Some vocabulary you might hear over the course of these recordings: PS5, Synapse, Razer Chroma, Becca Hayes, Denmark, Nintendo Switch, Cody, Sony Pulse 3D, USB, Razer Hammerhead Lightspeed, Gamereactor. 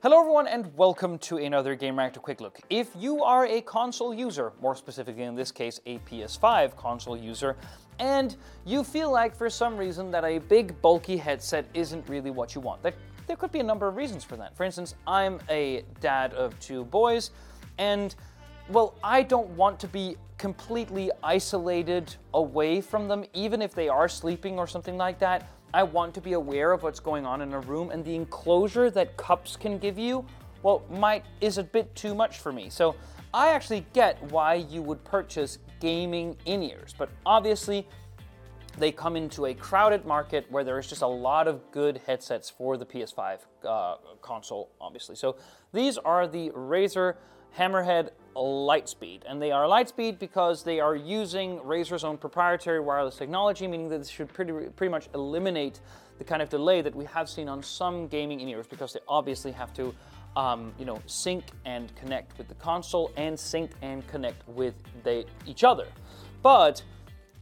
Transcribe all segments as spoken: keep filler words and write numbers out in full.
Hello everyone and welcome to another Gamereactor Quick Look. If you are a console user, more specifically in this case a P S five console user, and you feel like for some reason that a big bulky headset isn't really what you want, that there could be a number of reasons for that. For instance, I'm a dad of two boys and, well, I don't want to be completely isolated away from them, even if they are sleeping or something like that. I want to be aware of what's going on in a room, and the enclosure that cups can give you, well, might is a bit too much for me. So I actually get why you would purchase gaming in-ears, but obviously they come into a crowded market where there is just a lot of good headsets for the P S five uh, console, obviously. So these are the Razer Hammerhead Lightspeed, and they are Lightspeed because they are using Razer's own proprietary wireless technology, meaning that this should pretty pretty much eliminate the kind of delay that we have seen on some gaming in-ears, because they obviously have to um, you know, sync and connect with the console and sync and connect with they, each other. But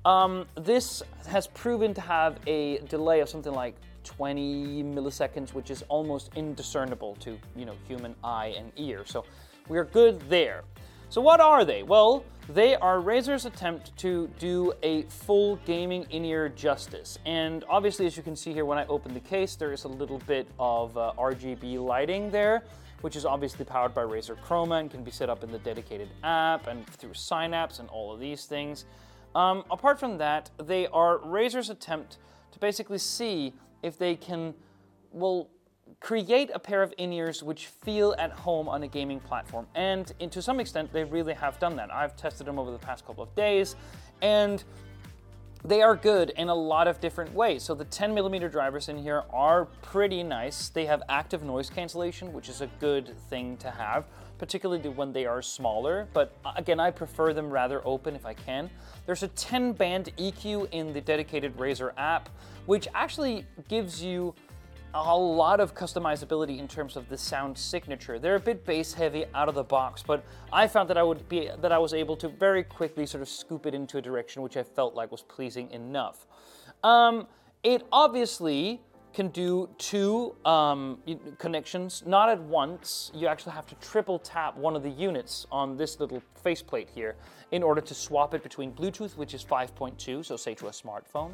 um, this has proven to have a delay of something like twenty milliseconds, which is almost indiscernible to, you know, human eye and ear. So we're good there. So what are they? Well, they are Razer's attempt to do a full gaming in-ear justice. And obviously, as you can see here, when I open the case, there is a little bit of uh, R G B lighting there, which is obviously powered by Razer Chroma and can be set up in the dedicated app and through Synapse and all of these things. Um, apart from that, they are Razer's attempt to basically see if they can, well, create a pair of in-ears which feel at home on a gaming platform. And, and to some extent, they really have done that. I've tested them over the past couple of days, and they are good in a lot of different ways. So the ten millimeter drivers in here are pretty nice. They have active noise cancellation, which is a good thing to have, particularly when they are smaller. But again, I prefer them rather open if I can. There's a ten band E Q in the dedicated Razer app, which actually gives you a lot of customizability in terms of the sound signature. They're a bit bass heavy out of the box, but I found that I would be that I was able to very quickly sort of scoop it into a direction which I felt like was pleasing enough. Um, it obviously can do two um, connections, not at once. You actually have to triple tap one of the units on this little faceplate here in order to swap it between Bluetooth, which is five point two, so say to a smartphone,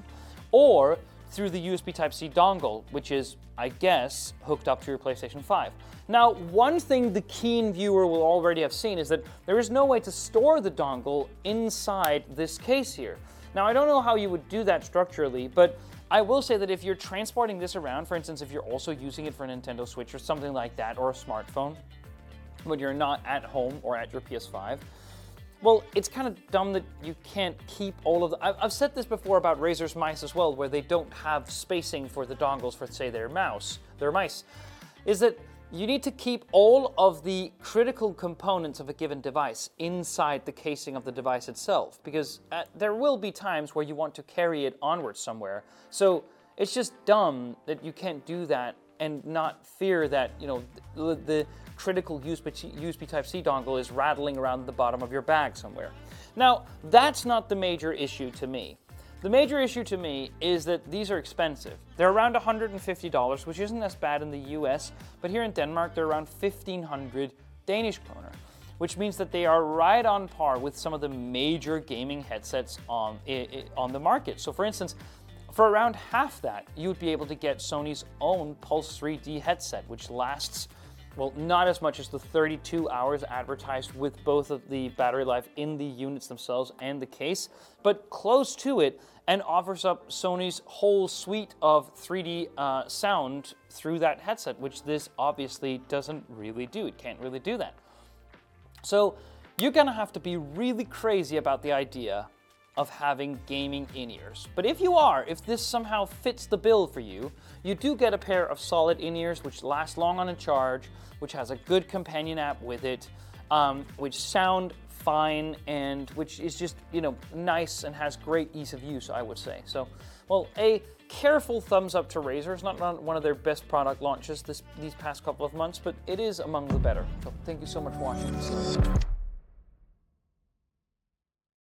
or through the U S B Type-C dongle, which is, I guess, hooked up to your PlayStation five. Now, one thing the keen viewer will already have seen is that there is no way to store the dongle inside this case here. Now, I don't know how you would do that structurally, but I will say that if you're transporting this around, for instance, if you're also using it for a Nintendo Switch or something like that, or a smartphone, when you're not at home or at your P S five, well, it's kind of dumb that you can't keep all of the... I've said this before about Razer's mice as well, where they don't have spacing for the dongles for, say, their mouse, their mice, is that you need to keep all of the critical components of a given device inside the casing of the device itself, because uh, there will be times where you want to carry it onward somewhere. So it's just dumb that you can't do that and not fear that, you know, the, the critical U S B Type-C dongle is rattling around the bottom of your bag somewhere. Now, that's not the major issue to me. The major issue to me is that these are expensive. They're around one hundred fifty dollars, which isn't as bad in the U S, but here in Denmark, they're around fifteen hundred Danish kroner, which means that they are right on par with some of the major gaming headsets on, on the market. So for instance, for around half that, you'd be able to get Sony's own Pulse three D headset, which lasts, well, not as much as the thirty-two hours advertised with both of the battery life in the units themselves and the case, but close to it, and offers up Sony's whole suite of three D uh, sound through that headset, which this obviously doesn't really do. It can't really do that. So you're gonna have to be really crazy about the idea of having gaming in-ears. But if you are, if this somehow fits the bill for you, you do get a pair of solid in-ears which last long on a charge, which has a good companion app with it, um, which sound fine, and which is just, you know, nice and has great ease of use, I would say. So, well, a careful thumbs up to Razer. It's not one of their best product launches this, these past couple of months, but it is among the better. So thank you so much for watching.